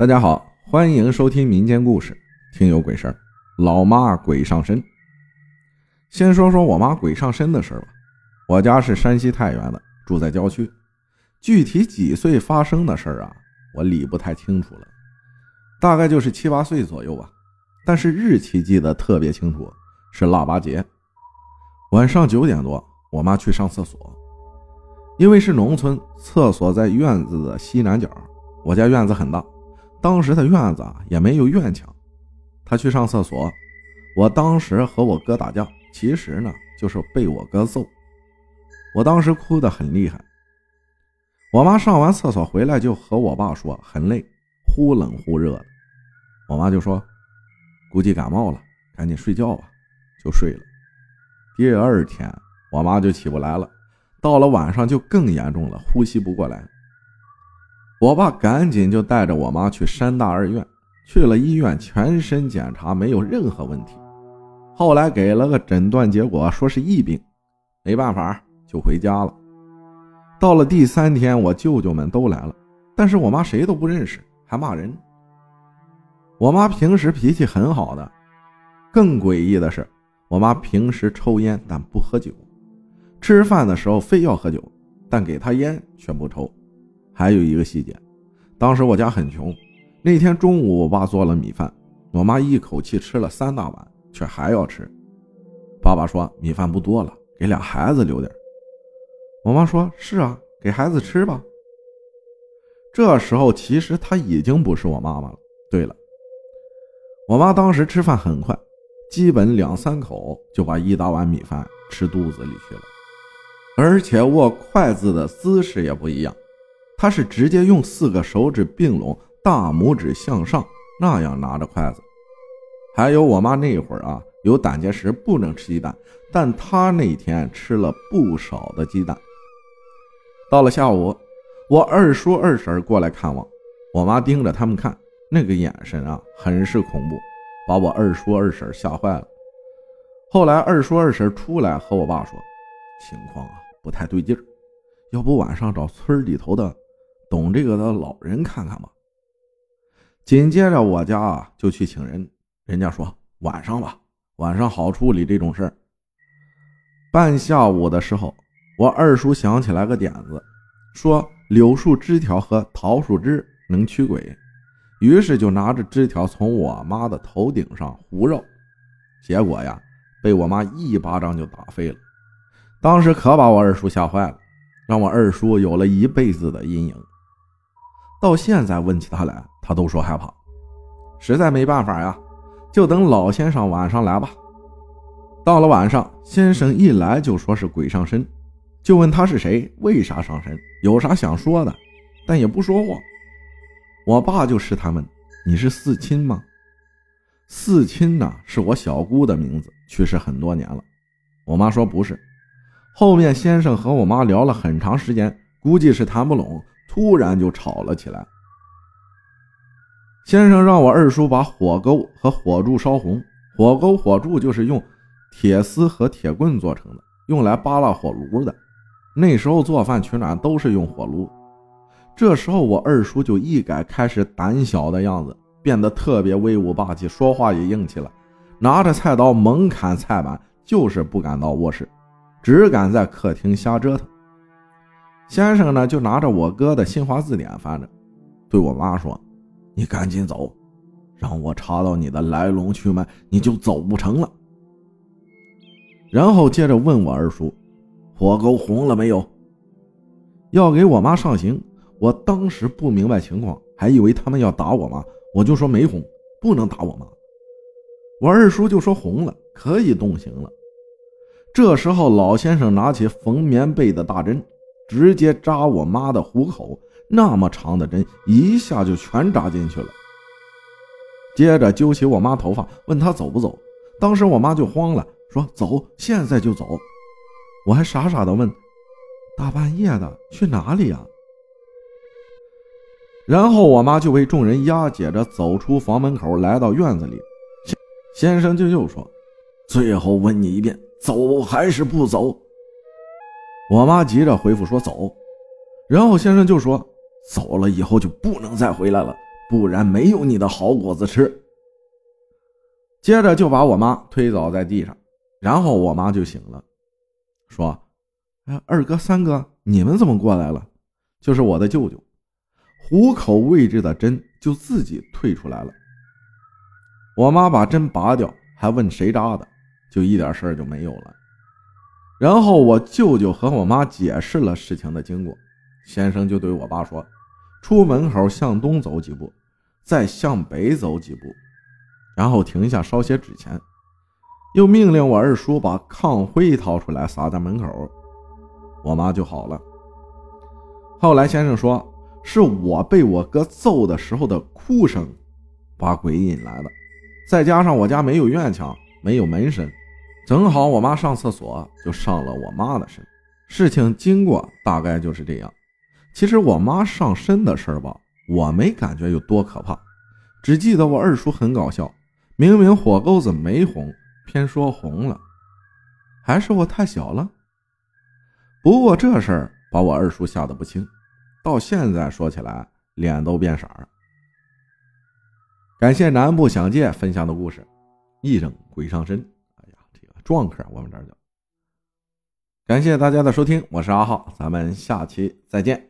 大家好，欢迎收听民间故事，听有鬼事。老妈鬼上身。先说说我妈鬼上身的事吧。我家是山西太原的，住在郊区。具体几岁发生的事啊，我理不太清楚了，大概就是7、8岁左右吧。但是日期记得特别清楚，是腊八节。晚上9点多，我妈去上厕所。因为是农村，厕所在院子的西南角。我家院子很大，当时的院子也没有院墙。他去上厕所，我当时和我哥打架，其实呢就是被我哥揍。我当时哭得很厉害。我妈上完厕所回来就和我爸说很累，忽冷忽热的。我妈就说估计感冒了，赶紧睡觉吧，就睡了。第二天我妈就起不来了，到了晚上就更严重了，呼吸不过来。我爸赶紧就带着我妈去山大二院，去了医院，全身检查没有任何问题。后来给了个诊断结果，说是疫病，没办法就回家了。到了第3天，我舅舅们都来了，但是我妈谁都不认识，还骂人。我妈平时脾气很好的，更诡异的是，我妈平时抽烟但不喝酒，吃饭的时候非要喝酒，但给她烟却不抽。还有一个细节，当时我家很穷，那天中午我爸做了米饭，我妈一口气吃了3大碗，却还要吃。爸爸说米饭不多了，给2孩子留点。我妈说是啊，给孩子吃吧。这时候其实她已经不是我妈妈了。对了，我妈当时吃饭很快，基本2、3口就把1大碗米饭吃肚子里去了，而且握筷子的姿势也不一样。他是直接用4个手指并拢，大拇指向上，那样拿着筷子。还有我妈那会儿啊，有胆结石不能吃鸡蛋，但她那天吃了不少的鸡蛋。到了下午，我2叔2婶过来看望，我妈盯着他们看，那个眼神啊很是恐怖，把我2叔2婶吓坏了。后来2叔2婶出来和我爸说情况啊不太对劲儿，要不晚上找村里头的懂这个的老人看看吧。紧接着我家啊就去请人，人家说晚上吧，晚上好处理这种事儿。半下午的时候，我2叔想起来个点子，说柳树枝条和桃树枝能驱鬼，于是就拿着枝条从我妈的头顶上胡绕，结果呀被我妈1巴掌就打飞了。当时可把我2叔吓坏了，让我2叔有了一辈子的阴影。到现在问起他来，他都说害怕。实在没办法呀，就等老先生晚上来吧。到了晚上，先生一来就说是鬼上身，就问他是谁，为啥上身，有啥想说的，但也不说话。我爸就试探问你是四亲吗？四亲呢，是我小姑的名字，去世很多年了。我妈说不是。后面先生和我妈聊了很长时间，估计是谈不拢，突然就吵了起来。先生让我2叔把火钩和火柱烧红，火钩火柱就是用铁丝和铁棍做成的，用来扒拉火炉的。那时候做饭取暖都是用火炉。这时候我2叔就一改开始胆小的样子，变得特别威武霸气，说话也硬气了，拿着菜刀猛砍菜板，就是不敢到卧室，只敢在客厅瞎折腾。先生呢就拿着我哥的新华字典翻着，对我妈说你赶紧走，让我查到你的来龙去脉你就走不成了。然后接着问我2叔火钩红了没有，要给我妈上刑。我当时不明白情况，还以为他们要打我妈，我就说没红，不能打我妈。我2叔就说红了，可以动刑了。这时候老先生拿起缝棉被的大针，直接扎我妈的虎口，那么长的针一下就全扎进去了。接着揪起我妈头发，问她走不走。当时我妈就慌了，说走，现在就走。我还傻傻的问大半夜的去哪里啊？然后我妈就被众人押解着走出房门口，来到院子里。先生就又说最后问你一遍，走还是不走？我妈急着回复说走。然后先生就说走了以后就不能再回来了，不然没有你的好果子吃。接着就把我妈推倒在地上，然后我妈就醒了，说二哥三哥你们怎么过来了？就是我的舅舅虎口位置的针就自己退出来了。我妈把针拔掉还问谁扎的，就一点事儿就没有了。然后我舅舅和我妈解释了事情的经过，先生就对我爸说，出门口向东走几步，再向北走几步，然后停下烧些纸钱，又命令我二叔把炕灰掏出来撒在门口，我妈就好了。后来先生说，是我被我哥揍的时候的哭声把鬼引来的，再加上我家没有院墙没有门神，正好我妈上厕所就上了我妈的身。事情经过大概就是这样。其实我妈上身的事儿吧，我没感觉有多可怕，只记得我二叔很搞笑，明明火钩子没红偏说红了，还是我太小了。不过这事儿把我二叔吓得不轻，到现在说起来脸都变色了。感谢南部想借分享的故事，一整鬼上身，哎呀，这个撞客我们这儿叫。感谢大家的收听，我是阿浩，咱们下期再见。